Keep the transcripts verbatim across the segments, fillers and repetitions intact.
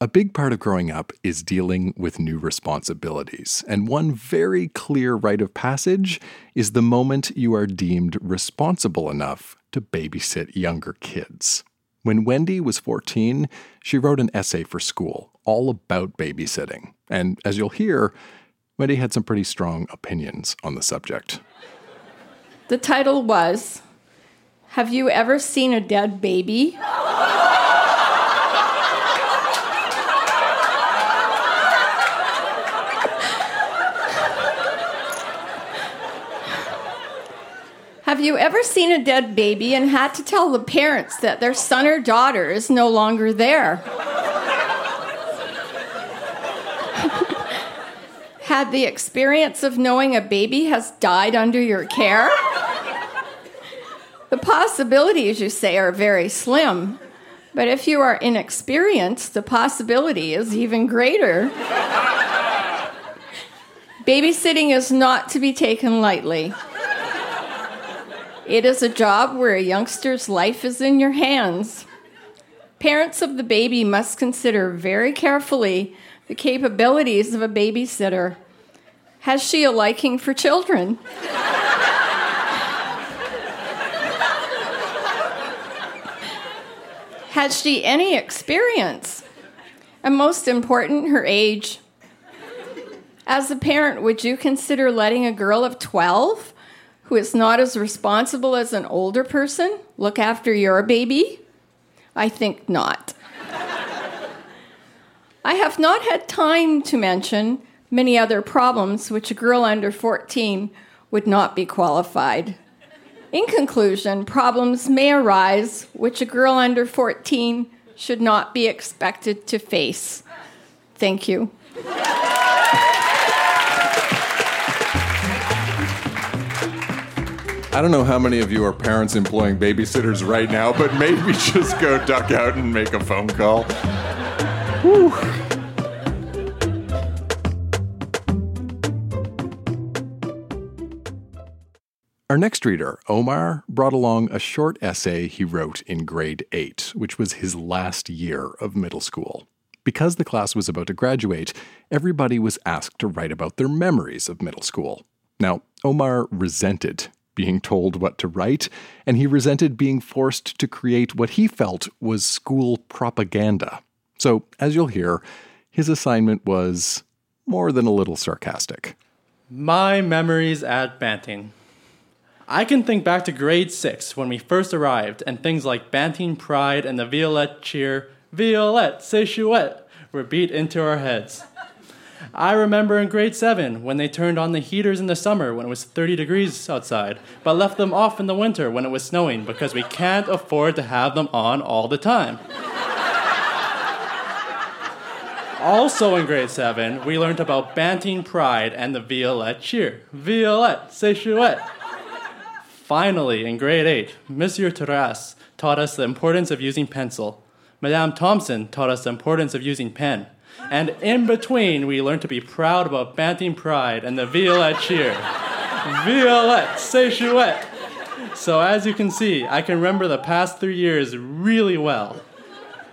A big part of growing up is dealing with new responsibilities, and one very clear rite of passage is the moment you are deemed responsible enough to babysit younger kids. When Wendy was fourteen, she wrote an essay for school all about babysitting, and as you'll hear, Wendy had some pretty strong opinions on the subject. The title was, "Have You Ever Seen a Dead Baby?" Have you ever seen a dead baby and had to tell the parents that their son or daughter is no longer there? Had the experience of knowing a baby has died under your care? The possibilities, you say, are very slim, but if you are inexperienced, the possibility is even greater. Babysitting is not to be taken lightly. It is a job where a youngster's life is in your hands. Parents of the baby must consider very carefully the capabilities of a babysitter. Has she a liking for children? Has she any experience? And most important, her age. As a parent, would you consider letting a girl of twelve who is not as responsible as an older person look after your baby? I think not. I have not had time to mention many other problems which a girl under fourteen would not be qualified. In conclusion, problems may arise which a girl under fourteen should not be expected to face. Thank you. I don't know how many of you are parents employing babysitters right now, but maybe just go duck out and make a phone call. Whew. Our next reader, Omar, brought along a short essay he wrote in grade eight, which was his last year of middle school. Because the class was about to graduate, everybody was asked to write about their memories of middle school. Now, Omar resented being told what to write, and he resented being forced to create what he felt was school propaganda. So, as you'll hear, his assignment was more than a little sarcastic. My memories at Banting. I can think back to grade six when we first arrived, and things like Banting Pride and the Violette cheer, Violette, c'est chouette, were beat into our heads. I remember in grade seven when they turned on the heaters in the summer when it was thirty degrees outside, but left them off in the winter when it was snowing because we can't afford to have them on all the time. Also in grade seven, we learned about Banting Pride and the Violette cheer. Violette, c'est chouette. Finally, in grade eight, Monsieur Terrasse taught us the importance of using pencil. Madame Thompson taught us the importance of using pen. And in between, we learned to be proud about Banting Pride and the Violette cheer. Violette, c'est chouette. So as you can see, I can remember the past three years really well.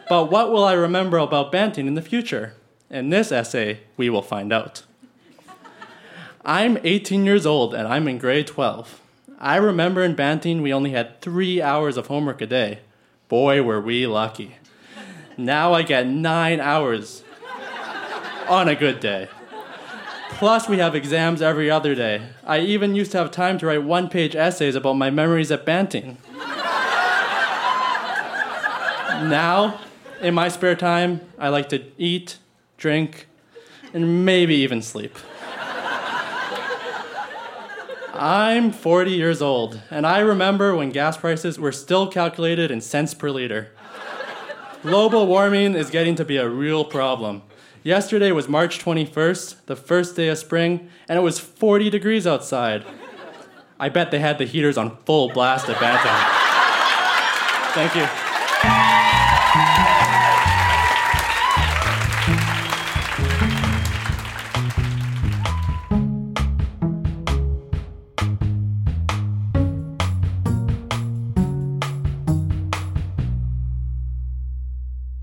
But what will I remember about Banting in the future? In this essay, we will find out. I'm eighteen years old and I'm in grade twelve. I remember in Banting we only had three hours of homework a day. Boy, were we lucky. Now I get nine hours on a good day. Plus, we have exams every other day. I even used to have time to write one-page essays about my memories at Banting. Now, in my spare time, I like to eat, drink, and maybe even sleep. I'm forty years old, and I remember when gas prices were still calculated in cents per liter. Global warming is getting to be a real problem. Yesterday was March twenty-first, the first day of spring, and it was forty degrees outside. I bet they had the heaters on full blast at Banting. Thank you.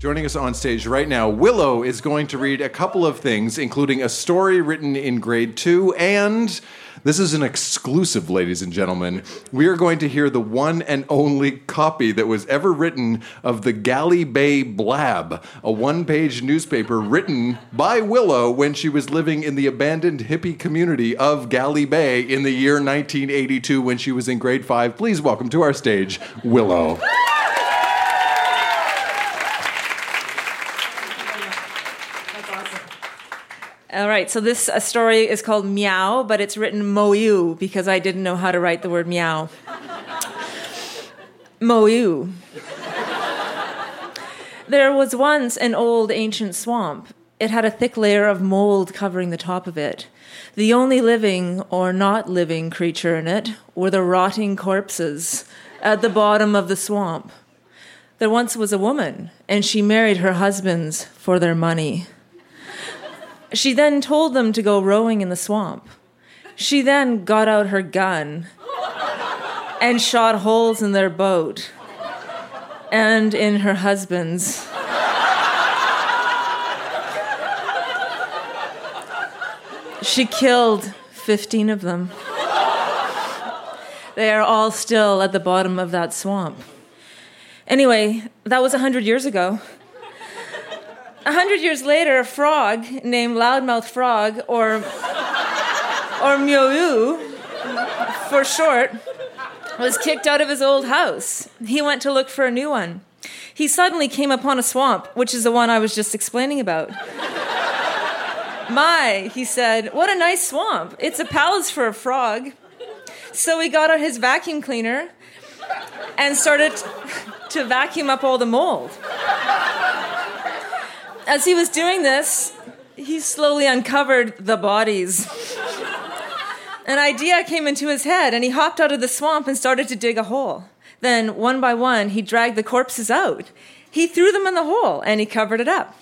Joining us on stage right now, Willow is going to read a couple of things, including a story written in grade two, and this is an exclusive, ladies and gentlemen. We are going to hear the one and only copy that was ever written of the Galley Bay Blab, a one-page newspaper written by Willow when she was living in the abandoned hippie community of Galley Bay in the year nineteen eighty-two when she was in grade five. Please welcome to our stage, Willow. All right, so this uh, story is called Meow, but it's written Moyu because I didn't know how to write the word meow. Moyu. There was once an old ancient swamp. It had a thick layer of mold covering the top of it. The only living or not living creature in it were the rotting corpses at the bottom of the swamp. There once was a woman, and she married her husbands for their money. She then told them to go rowing in the swamp. She then got out her gun and shot holes in their boat and in her husband's. She killed fifteen of them. They are all still at the bottom of that swamp. Anyway, that was one hundred years ago. A hundred years later, a frog named Loudmouth Frog, or, or Myoyu for short, was kicked out of his old house. He went to look for a new one. He suddenly came upon a swamp, which is the one I was just explaining about. My, he said, what a nice swamp. It's a palace for a frog. So he got out his vacuum cleaner and started to vacuum up all the mold. As he was doing this, he slowly uncovered the bodies. An idea came into his head, and he hopped out of the swamp and started to dig a hole. Then, one by one, he dragged the corpses out. He threw them in the hole, and he covered it up.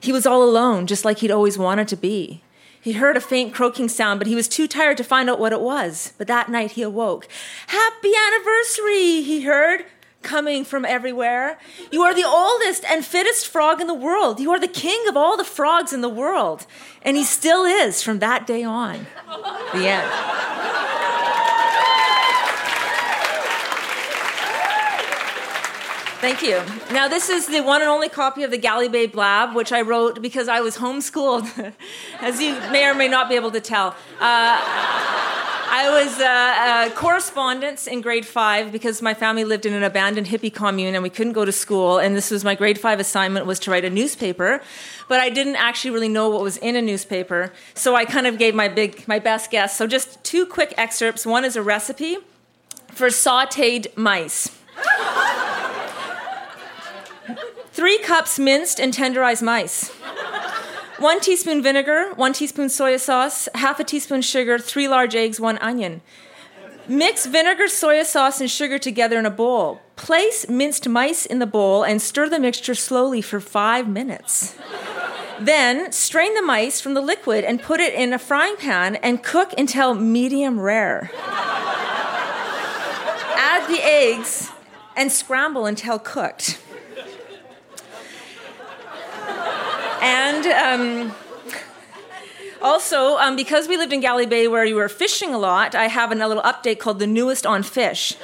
He was all alone, just like he'd always wanted to be. He heard a faint croaking sound, but he was too tired to find out what it was. But that night, he awoke. Happy anniversary, he heard. coming from everywhere. You are the oldest and fittest frog in the world. You are the king of all the frogs in the world. And he still is from that day on. The end. Thank you. Now, this is the one and only copy of the Galley Bay Blab, which I wrote because I was homeschooled, as you may or may not be able to tell. Uh, I was uh, a correspondence in grade five because my family lived in an abandoned hippie commune and we couldn't go to school. And this was my grade five assignment, was to write a newspaper. But I didn't actually really know what was in a newspaper, so I kind of gave my big, my best guess. So just two quick excerpts. One is a recipe for sautéed mice. Three cups minced and tenderized mice. One teaspoon vinegar, one teaspoon soy sauce, half a teaspoon sugar, three large eggs, one onion. Mix vinegar, soy sauce, and sugar together in a bowl. Place minced mice in the bowl and stir the mixture slowly for five minutes. Then strain the mice from the liquid and put it in a frying pan and cook until medium rare. Add the eggs and scramble until cooked. And um, also, um, because we lived in Galley Bay where you were fishing a lot, I have a little update called The Newest on Fish.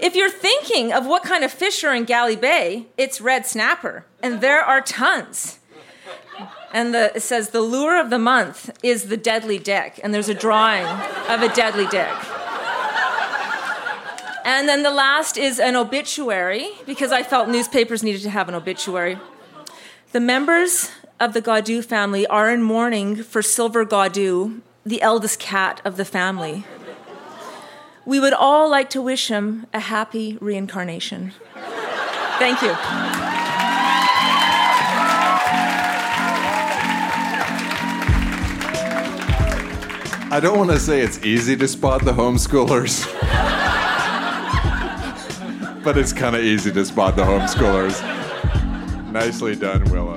If you're thinking of what kind of fish are in Galley Bay, it's red snapper, and there are tons. And the, it says, the lure of the month is the deadly dick, and there's a drawing of a deadly dick. And then the last is an obituary, because I felt newspapers needed to have an obituary. The members of the Gaudu family are in mourning for Silver Gaudu, the eldest cat of the family. We would all like to wish him a happy reincarnation. Thank you. I don't want to say it's easy to spot the homeschoolers, but it's kind of easy to spot the homeschoolers. Nicely done, Willow.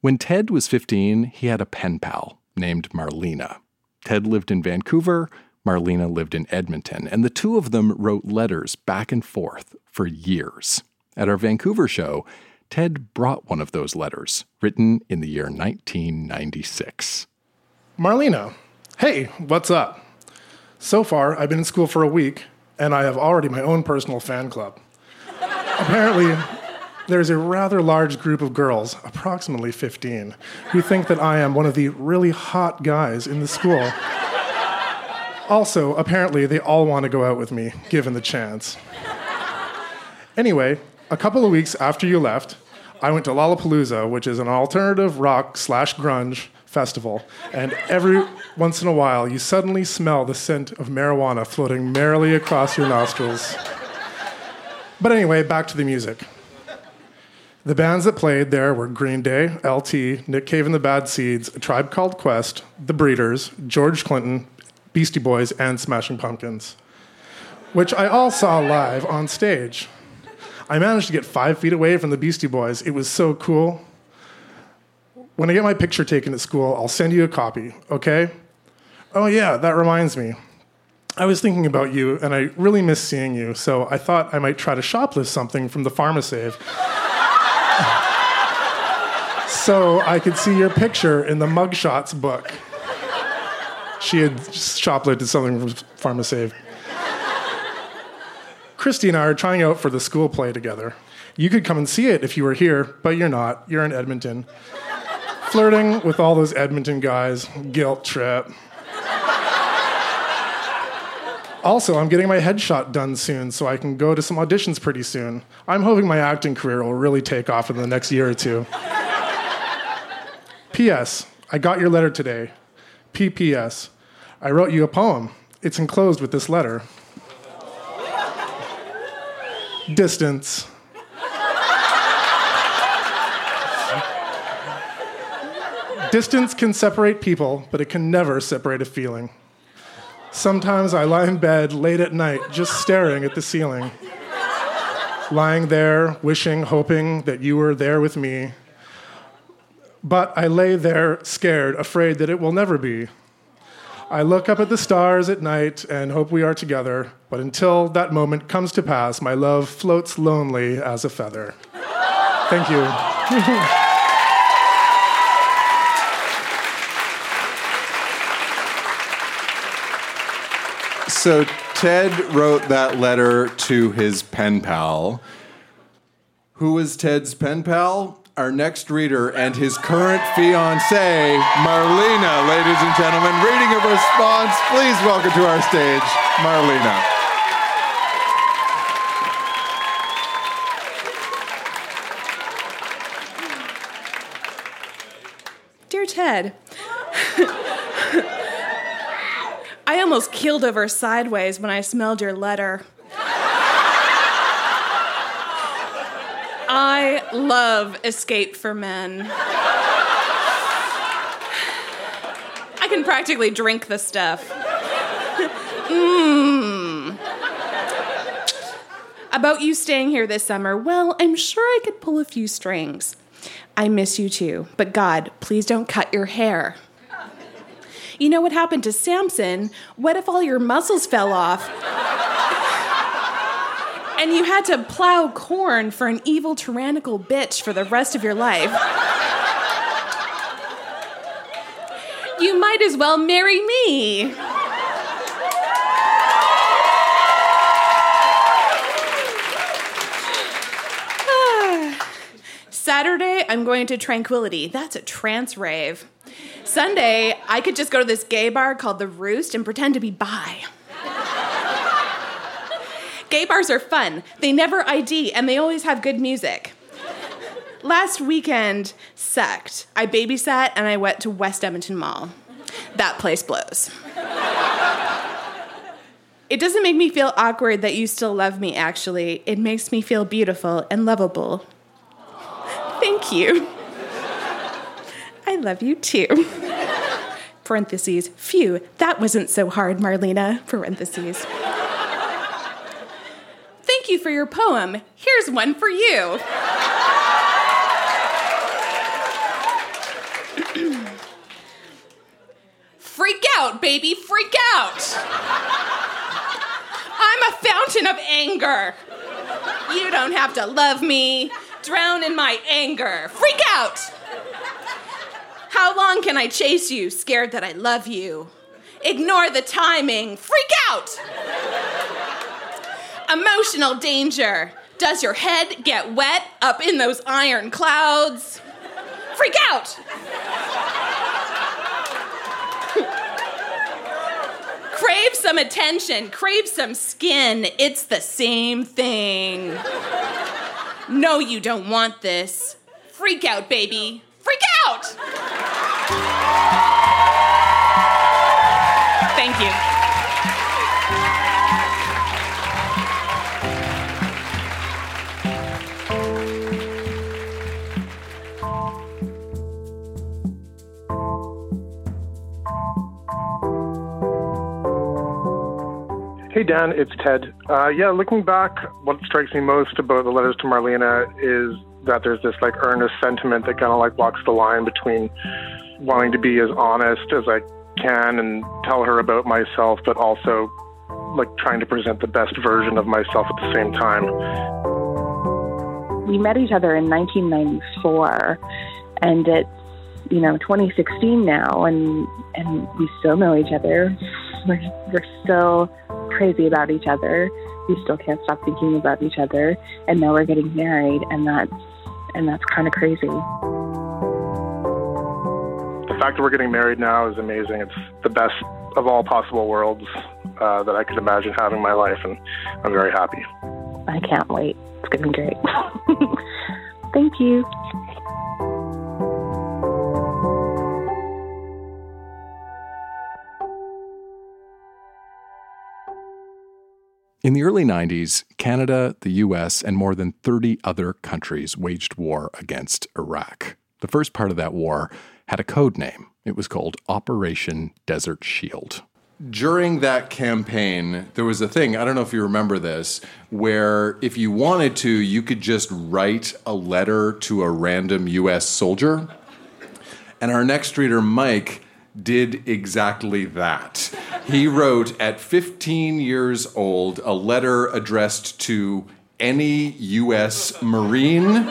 When Ted was fifteen, he had a pen pal named Marlena. Ted lived in Vancouver, Marlena lived in Edmonton, and the two of them wrote letters back and forth for years. At our Vancouver show, Ted brought one of those letters, written in the year nineteen ninety-six. Marlena. Hey, what's up? So far, I've been in school for a week, and I have already my own personal fan club. Apparently, there's a rather large group of girls, approximately fifteen, who think that I am one of the really hot guys in the school. Also, apparently, they all want to go out with me, given the chance. Anyway, a couple of weeks after you left, I went to Lollapalooza, which is an alternative rock slash grunge festival, and every once in a while you suddenly smell the scent of marijuana floating merrily across your nostrils. But anyway, back to the music. The bands that played there were Green Day, L T, Nick Cave and the Bad Seeds, A Tribe Called Quest, The Breeders, George Clinton, Beastie Boys, and Smashing Pumpkins, which I all saw live on stage. I managed to get five feet away from the Beastie Boys. It was so cool. When I get my picture taken at school, I'll send you a copy, okay? Oh yeah, that reminds me. I was thinking about you, and I really miss seeing you, so I thought I might try to shoplift something from the PharmaSave so I could see your picture in the mugshots book. She had shoplifted something from PharmaSave. Christy and I are trying out for the school play together. You could come and see it if you were here, but you're not. You're in Edmonton. Flirting with all those Edmonton guys, guilt trip. Also, I'm getting my headshot done soon, so I can go to some auditions pretty soon. I'm hoping my acting career will really take off in the next year or two. P S. I got your letter today. P P S. I wrote you a poem. It's enclosed with this letter. Distance. Distance can separate people, but it can never separate a feeling. Sometimes I lie in bed late at night, just staring at the ceiling. Lying there, wishing, hoping that you were there with me. But I lay there scared, afraid that it will never be. I look up at the stars at night and hope we are together, but until that moment comes to pass, my love floats lonely as a feather. Thank you. So Ted wrote that letter to his pen pal. Who is Ted's pen pal? Our next reader and his current fiancée, Marlena. Ladies and gentlemen, reading a response. Please welcome to our stage, Marlena. Dear Ted, I almost keeled over sideways when I smelled your letter. I love Escape for Men. I can practically drink the stuff. Mmm. About you staying here this summer, well, I'm sure I could pull a few strings. I miss you too, but God, please don't cut your hair. You know what happened to Samson? What if all your muscles fell off? And you had to plow corn for an evil, tyrannical bitch for the rest of your life. You might as well marry me. Saturday, I'm going to Tranquility. That's a trance rave. Sunday, I could just go to this gay bar called The Roost and pretend to be bi. Gay bars are fun. They never I D, and they always have good music. Last weekend sucked. I babysat, and I went to West Edmonton Mall. That place blows. It doesn't make me feel awkward that you still love me, actually. It makes me feel beautiful and lovable. Thank you. I love you, too. Parentheses. Phew, that wasn't so hard, Marlena. Parentheses. Thank you for your poem. Here's one for you. Freak out, baby, freak out. I'm a fountain of anger. You don't have to love me. Drown in my anger. Freak out. How long can I chase you, scared that I love you? Ignore the timing. Freak out. Emotional danger. Does your head get wet up in those iron clouds? Freak out! Crave some attention. Crave some skin. It's the same thing. No, you don't want this. Freak out, baby. Freak out! Thank you. Hey, Dan, it's Ted. Uh, yeah, looking back, what strikes me most about the letters to Marlena is that there's this like earnest sentiment that kind of like walks the line between wanting to be as honest as I can and tell her about myself, but also like trying to present the best version of myself at the same time. We met each other in nineteen ninety-four, and it's, you know, twenty sixteen now, and and we still know each other. We're, we're still crazy about each other. We still can't stop thinking about each other, and now we're getting married, and that's and that's kind of crazy. The fact that we're getting married now is amazing. It's the best of all possible worlds uh, that I could imagine having in my life, and I'm very happy. I can't wait. It's going to be great. Thank you. In the early nineties, Canada, the U S, and more than thirty other countries waged war against Iraq. The first part of that war had a code name. It was called Operation Desert Shield. During that campaign, there was a thing, I don't know if you remember this, where if you wanted to, you could just write a letter to a random U S soldier. And our next reader, Mike, did exactly that. He wrote at fifteen years old a letter addressed to any U S Marine.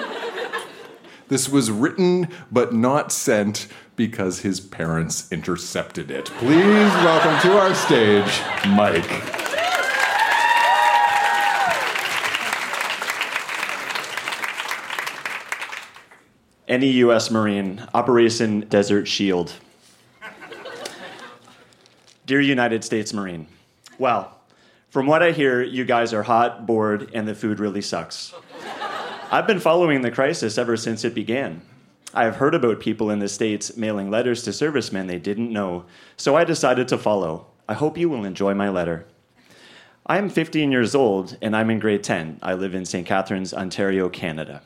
This was written but not sent because his parents intercepted it. Please welcome to our stage, Mike. Any U S Marine, Operation Desert Shield. Dear United States Marine, well, from what I hear, you guys are hot, bored, and the food really sucks. I've been following the crisis ever since it began. I have heard about people in the States mailing letters to servicemen they didn't know, so I decided to follow. I hope you will enjoy my letter. I am fifteen years old, and I'm in grade ten. I live in Saint Catharines, Ontario, Canada.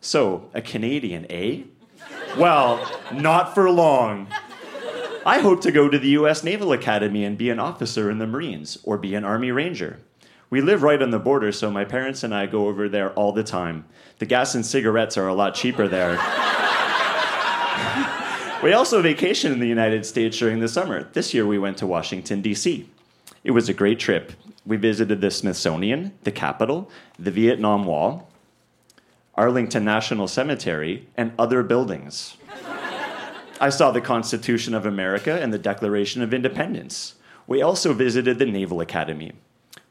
So, a Canadian, eh? Well, not for long. I hope to go to the U S Naval Academy and be an officer in the Marines, or be an Army Ranger. We live right on the border, so my parents and I go over there all the time. The gas and cigarettes are a lot cheaper there. We also vacation in the United States during the summer. This year we went to Washington, D C It was a great trip. We visited the Smithsonian, the Capitol, the Vietnam Wall, Arlington National Cemetery, and other buildings. I saw the Constitution of America and the Declaration of Independence. We also visited the Naval Academy.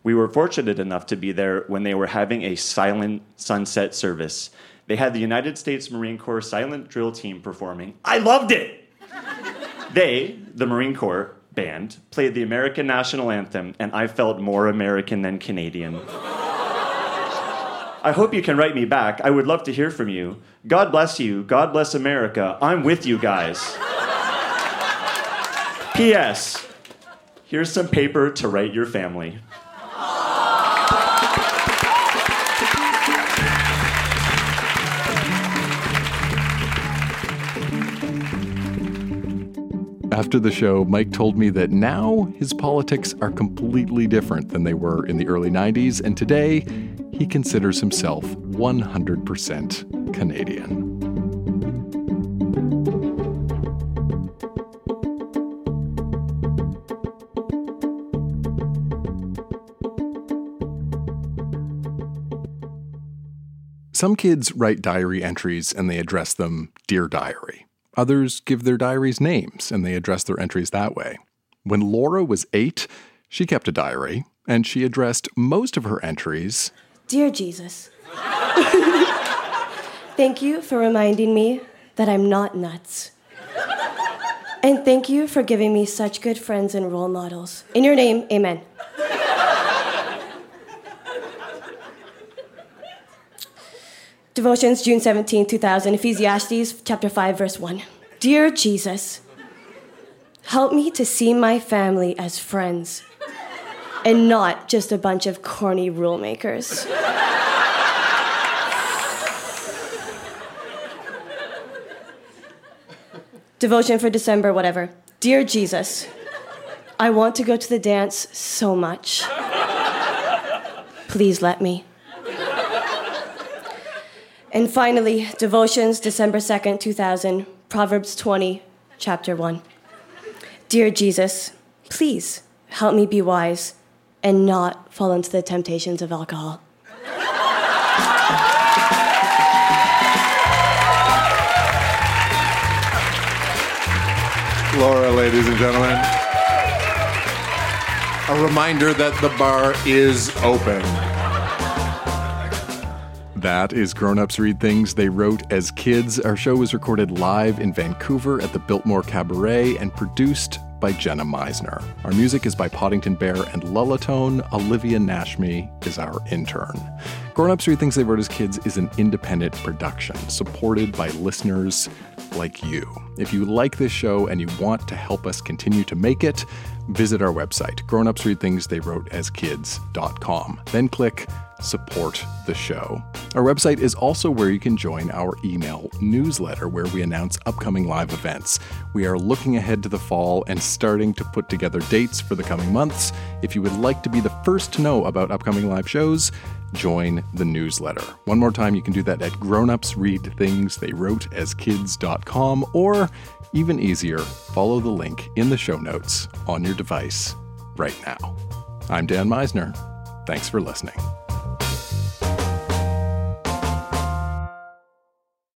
We were fortunate enough to be there when they were having a silent sunset service. They had the United States Marine Corps Silent Drill Team performing. I loved it! They, the Marine Corps band, played the American National Anthem, and I felt more American than Canadian. I hope you can write me back. I would love to hear from you. God bless you. God bless America. I'm with you guys. P S. Here's some paper to write your family. After the show, Mike told me that now his politics are completely different than they were in the early nineties, and today he considers himself one hundred percent Canadian. Some kids write diary entries and they address them, Dear Diary. Others give their diaries names and they address their entries that way. When Laura was eight, she kept a diary and she addressed most of her entries, Dear Jesus, thank you for reminding me that I'm not nuts. And thank you for giving me such good friends and role models. In your name, amen. Devotions, June seventeenth, two thousand, Ecclesiastes, chapter five, verse one. Dear Jesus, help me to see my family as friends, and not just a bunch of corny rule makers. Devotion for December, whatever. Dear Jesus, I want to go to the dance so much. Please let me. And finally, Devotions, December second, two thousand, Proverbs twenty, chapter one. Dear Jesus, please help me be wise and not fall into the temptations of alcohol. Laura, ladies and gentlemen. A reminder that the bar is open. That is Grownups Read Things They Wrote As Kids. Our show was recorded live in Vancouver at the Biltmore Cabaret and produced by Jenna Meisner. Our music is by Poddington Bear and Lullatone. Olivia Nashmi is our intern. Grownups Read Things They Wrote As Kids is an independent production supported by listeners like you. If you like this show and you want to help us continue to make it, visit our website, grownups read things they wrote as kids dot com. Then click Support the Show. Our website is also where you can join our email newsletter where we announce upcoming live events. We are looking ahead to the fall and starting to put together dates for the coming months. If you would like to be the first to know about upcoming live shows, join the newsletter. One more time, you can do that at grown ups read things they wrote as kids dot com, or even easier, follow the link in the show notes on your device right now. I'm Dan Meisner. Thanks for listening.